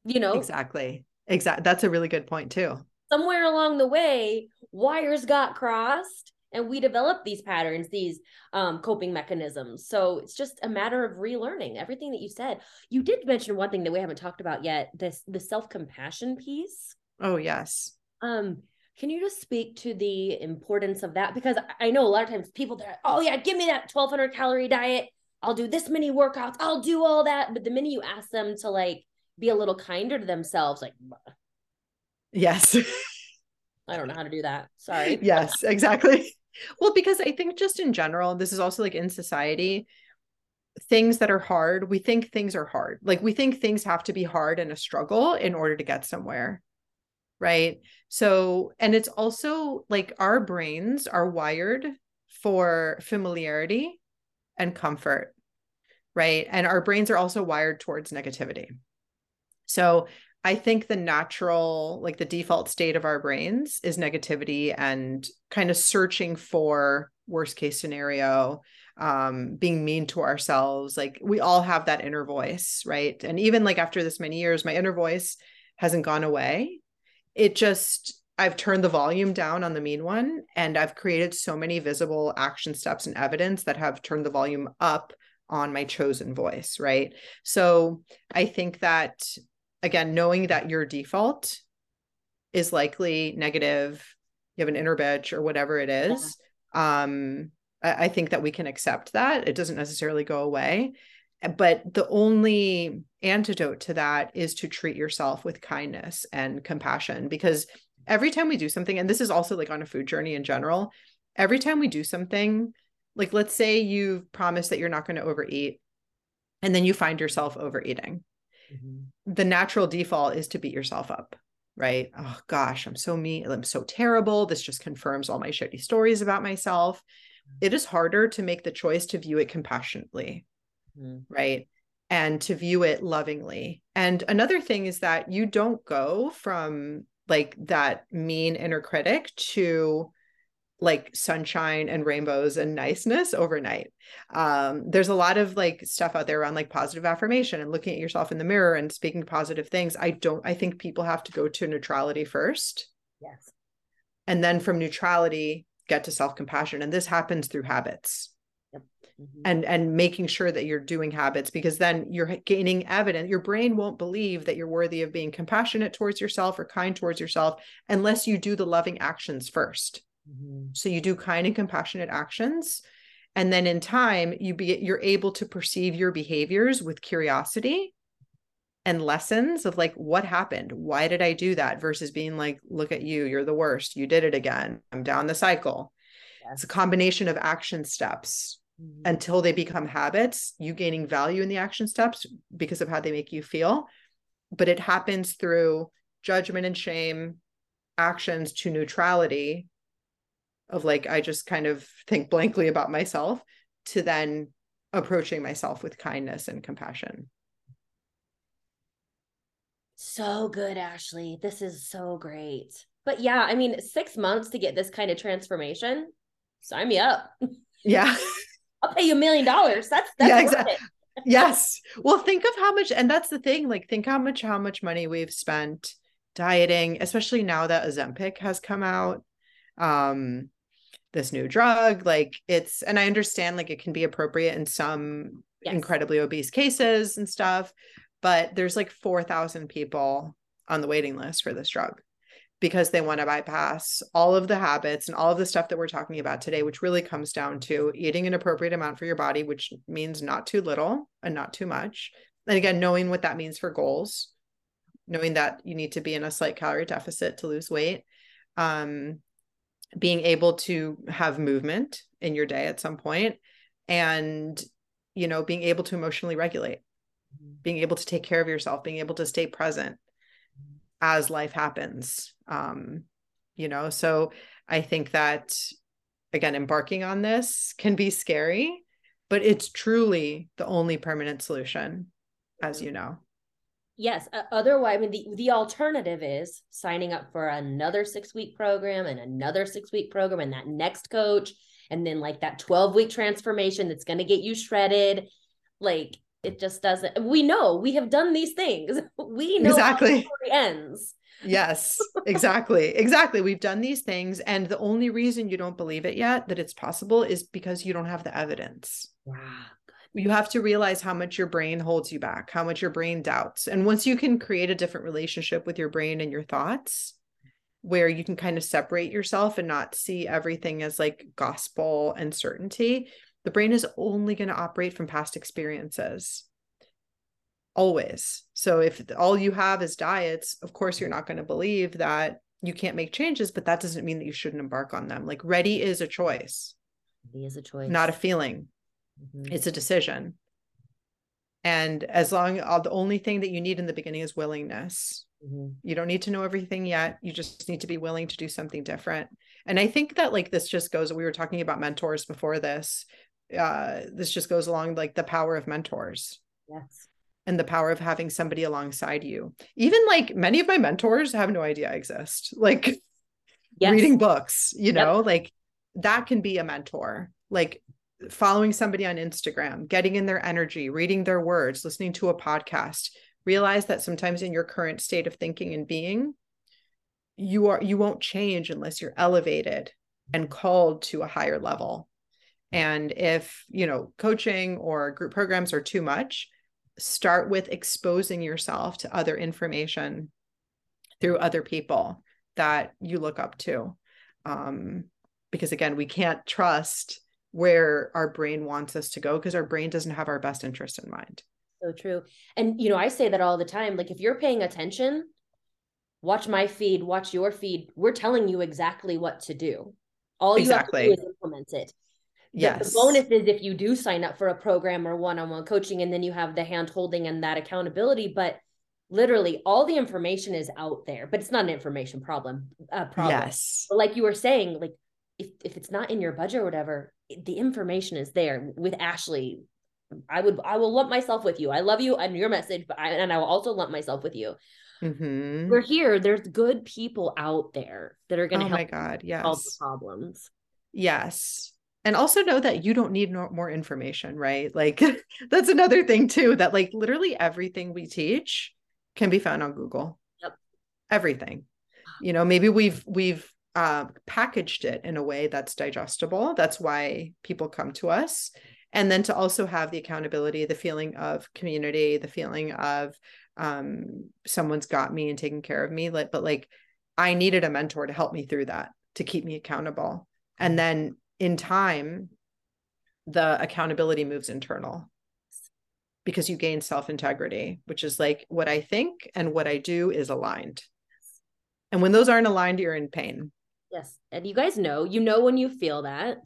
You know? Exactly. Exactly. That's a really good point too. Somewhere along the way, wires got crossed and we developed these patterns, these coping mechanisms. So it's just a matter of relearning everything that you said. You did mention one thing that we haven't talked about yet, the self-compassion piece. Oh, yes. Can you just speak to the importance of that? Because I know a lot of times people, they're like, oh yeah, give me that 1,200 calorie diet. I'll do this many workouts. I'll do all that. But the minute you ask them to like be a little kinder to themselves, like, yes, I don't know how to do that. Sorry. Yes, exactly. Well, because I think just in general, this is also like in society, things that are hard, we think things are hard. Like we think things have to be hard and a struggle in order to get somewhere. Right. So, and it's also like our brains are wired for familiarity and comfort. Right. And our brains are also wired towards negativity. So I think the natural, like the default state of our brains is negativity and kind of searching for worst case scenario, being mean to ourselves. Like we all have that inner voice. Right. And even like after this many years, my inner voice hasn't gone away. It just, I've turned the volume down on the mean one, and I've created so many visible action steps and evidence that have turned the volume up on my chosen voice, right? So I think that, again, knowing that your default is likely negative, you have an inner bitch or whatever it is, I think that we can accept that. It doesn't necessarily go away. But the only antidote to that is to treat yourself with kindness and compassion, because every time we do something, and this is also like on a food journey in general, every time we do something, like let's say you've promised that you're not going to overeat and then you find yourself overeating. Mm-hmm. The natural default is to beat yourself up, right? Oh gosh, I'm so mean. I'm so terrible. This just confirms all my shitty stories about myself. It is harder to make the choice to view it compassionately. Right. And to view it lovingly. And another thing is that you don't go from like that mean inner critic to like sunshine and rainbows and niceness overnight. There's a lot of like stuff out there around like positive affirmation and looking at yourself in the mirror and speaking positive things. I think people have to go to neutrality first. Yes. And then from neutrality, get to self-compassion. And this happens through habits. Mm-hmm. And making sure that you're doing habits, because then you're gaining evidence. Your brain won't believe that you're worthy of being compassionate towards yourself or kind towards yourself unless you do the loving actions first. Mm-hmm. So you do kind and compassionate actions. And then in time, you're able to perceive your behaviors with curiosity and lessons of like, what happened? Why did I do that? Versus being like, look at you, you're the worst. You did it again. I'm down the cycle. Yes. It's a combination of action steps. Until they become habits, you gaining value in the action steps because of how they make you feel. But it happens through judgment and shame, actions to neutrality of like, I just kind of think blankly about myself, to then approaching myself with kindness and compassion. So good, Ashley. This is so great. But yeah, I mean, 6 months to get this kind of transformation. Sign me up. Yeah. I'll pay you $1 million. That's yeah, exactly. It. Yes. Well, think of how much, and that's the thing, like think how much money we've spent dieting, especially now that Ozempic has come out, this new drug, like it's, and I understand like it can be appropriate in some incredibly obese cases and stuff, but there's like 4,000 people on the waiting list for this drug, because they want to bypass all of the habits and all of the stuff that we're talking about today, which really comes down to eating an appropriate amount for your body, which means not too little and not too much. And again, knowing what that means for goals, knowing that you need to be in a slight calorie deficit to lose weight, being able to have movement in your day at some point, and, you know, being able to emotionally regulate, being able to take care of yourself, being able to stay present as life happens. You know, so I think that, again, embarking on this can be scary, but it's truly the only permanent solution, as you know. Yes. Otherwise, I mean, the alternative is signing up for another 6-week program and another 6-week program and that next coach. And then like that 12-week transformation that's going to get you shredded. Like It just doesn't, we know, we have done these things. We know exactly how the story ends. Yes, exactly. Exactly. We've done these things. And the only reason you don't believe it yet that it's possible is because you don't have the evidence. Yeah. You have to realize how much your brain holds you back, how much your brain doubts. And once you can create a different relationship with your brain and your thoughts, where you can kind of separate yourself and not see everything as like gospel and certainty, the brain is only going to operate from past experiences. Always. So if all you have is diets, of course, you're not going to believe that you can't make changes, but that doesn't mean that you shouldn't embark on them. Like ready is a choice. Ready is a choice. Not a feeling. Mm-hmm. It's a decision. And as long as the only thing that you need in the beginning is willingness. Mm-hmm. You don't need to know everything yet. You just need to be willing to do something different. And I think that like, this just goes, we were talking about mentors before this. This just goes along like the power of mentors. Yes. And the power of having somebody alongside you. Even like many of my mentors have no idea I exist. Like yes. Reading books, you know, yep. Like that can be a mentor. Like following somebody on Instagram, getting in their energy, reading their words, listening to a podcast, realize that sometimes in your current state of thinking and being, you won't change unless you're elevated and called to a higher level. And if, you know, coaching or group programs are too much, start with exposing yourself to other information through other people that you look up to. Because again, we can't trust where our brain wants us to go because our brain doesn't have our best interest in mind. So true. And, you know, I say that all the time, like if you're paying attention, watch my feed, watch your feed. We're telling you exactly what to do. All you have to do is implement it. Yes. The bonus is if you do sign up for a program or one-on-one coaching, and then you have the hand holding and that accountability, but literally all the information is out there, but it's not an information problem. Yes. But like you were saying, like if it's not in your budget or whatever, the information is there. With Ashley, I will lump myself with you. I love you and your message, but I will also lump myself with you. Mm-hmm. We're here. There's good people out there that are going to help solve the problems. Yes. And also know that you don't need more information, right? Like that's another thing too, that like literally everything we teach can be found on Google. Yep. Everything, you know, maybe we've packaged it in a way that's digestible. That's why people come to us. And then to also have the accountability, the feeling of community, the feeling of someone's got me and taken care of me. But like I needed a mentor to help me through that, to keep me accountable. And then in time, the accountability moves internal because you gain self-integrity, which is like what I think and what I do is aligned. Yes. And when those aren't aligned, you're in pain. Yes. And you know, when you feel that.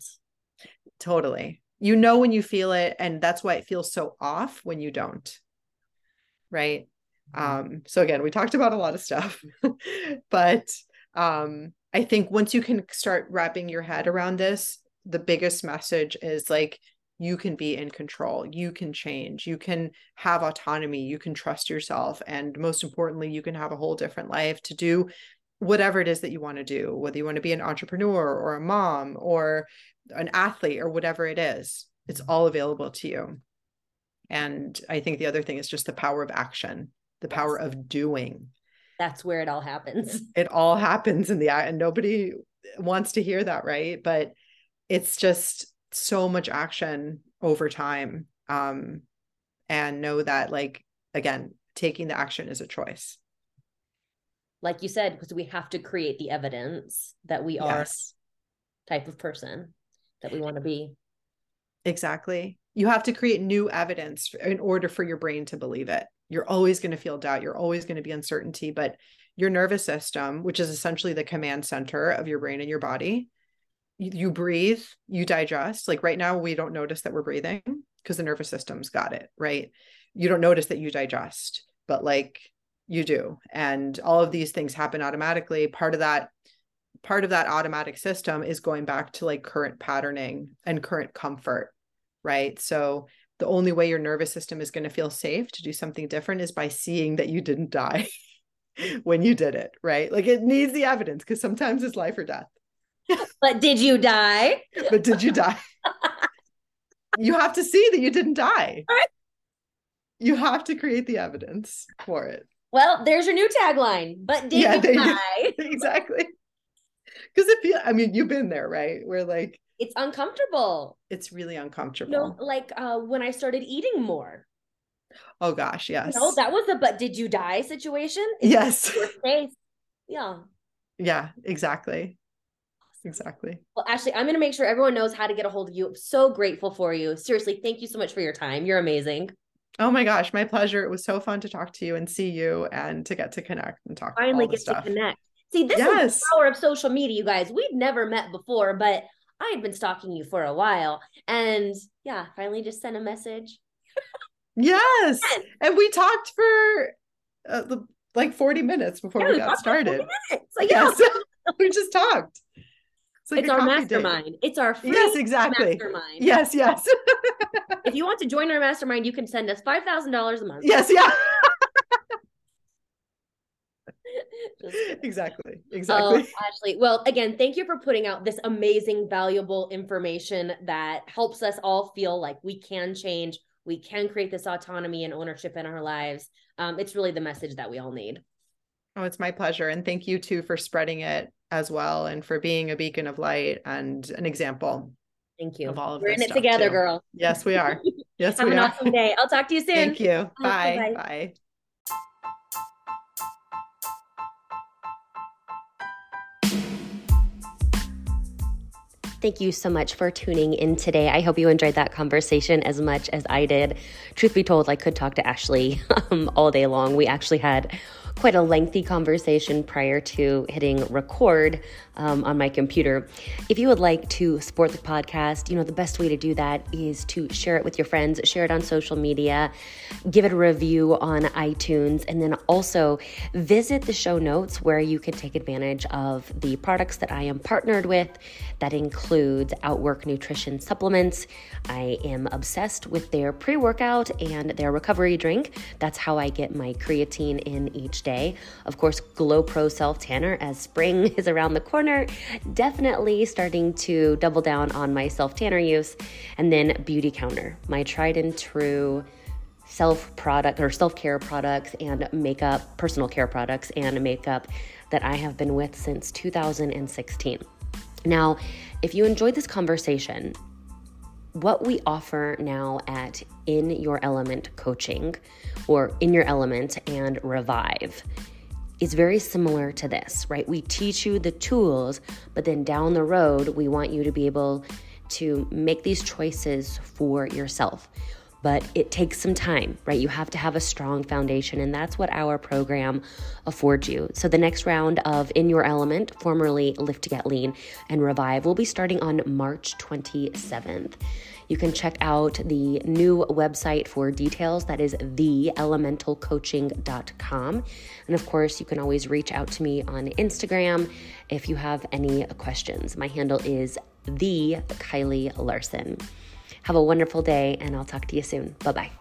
Totally. You know, when you feel it, and that's why it feels so off when you don't. Right. Mm-hmm. So again, we talked about a lot of stuff, but, I think once you can start wrapping your head around this, the biggest message is like, you can be in control, you can change, you can have autonomy, you can trust yourself. And most importantly, you can have a whole different life to do whatever it is that you want to do, whether you want to be an entrepreneur or a mom or an athlete or whatever it is, it's all available to you. And I think the other thing is just the power of action, the power of doing. That's where it all happens. It all happens in the eye, and nobody wants to hear that, right? But it's just so much action over time. And know that, like, again, taking the action is a choice. Like you said, because we have to create the evidence that we are the type of person that we want to be. Exactly. You have to create new evidence in order for your brain to believe it. You're always going to feel doubt. You're always going to be uncertainty, but your nervous system, which is essentially the command center of your brain and your body, you breathe, you digest. Like right now, we don't notice that we're breathing because the nervous system's got it, right? You don't notice that you digest, but like you do. And all of these things happen automatically. Part of that automatic system is going back to like current patterning and current comfort, right? So the only way your nervous system is going to feel safe to do something different is by seeing that you didn't die when you did it, right? Like it needs the evidence because sometimes it's life or death. But did you die? But did you die? You have to see that you didn't die. Right. You have to create the evidence for it. Well, there's your new tagline, but did I? Exactly. Because it feels, I mean, you've been there, right? Where like, it's uncomfortable. It's really uncomfortable. You know, like when I started eating more. Oh gosh, yes. You know, that was the but did you die situation. It's yes. Yeah. Yeah, exactly. Exactly. Well, Ashley, I'm going to make sure everyone knows how to get a hold of you. I'm so grateful for you. Seriously, thank you so much for your time. You're amazing. Oh my gosh, my pleasure. It was so fun to talk to you and see you and to get to connect and talk. Finally get to connect. See, this is the power of social media, you guys. We'd never met before, but I had been stalking you for a while. And yeah, finally just sent a message. Yes. And we talked for like 40 minutes before we got started. Like, yes. We just talked. It's our mastermind. It's our free mastermind. Yes, yes. If you want to join our mastermind, you can send us $5,000 a month. Yes, yeah. Exactly. Oh, Ashley. Well, again, thank you for putting out this amazing, valuable information that helps us all feel like we can change. We can create this autonomy and ownership in our lives. It's really the message that we all need. Oh, it's my pleasure. And thank you too for spreading it as well and for being a beacon of light and an example. Thank you. Of all of We're in it together, too. Girl. Yes, we are. Yes, we are. Have an awesome day. I'll talk to you soon. Thank you. Bye. Bye. Bye. Thank you so much for tuning in today. I hope you enjoyed that conversation as much as I did. Truth be told, I could talk to Ashley all day long. We actually had quite a lengthy conversation prior to hitting record on my computer. If you would like to support the podcast, you know, the best way to do that is to share it with your friends, share it on social media, give it a review on iTunes, and then also visit the show notes where you can take advantage of the products that I am partnered with. That includes Outwork Nutrition Supplements. I am obsessed with their pre-workout and their recovery drink. That's how I get my creatine in each day. Of course, Glow Pro Self Tanner, as spring is around the corner, definitely starting to double down on my self tanner use. And then Beauty Counter, my tried and true self-care products and makeup, personal care products and makeup that I have been with since 2016. Now, if you enjoyed this conversation, what we offer now at In Your Element Coaching or In Your Element and Revive is very similar to this, right? We teach you the tools, but then down the road, we want you to be able to make these choices for yourself. But it takes some time, right? You have to have a strong foundation, and that's what our program affords you. So the next round of In Your Element, formerly Lift to Get Lean and Revive, will be starting on March 27th. You can check out the new website for details. That is theelementalcoaching.com. And of course, you can always reach out to me on Instagram if you have any questions. My handle is the Kylie Larson. Have a wonderful day, and I'll talk to you soon. Bye-bye.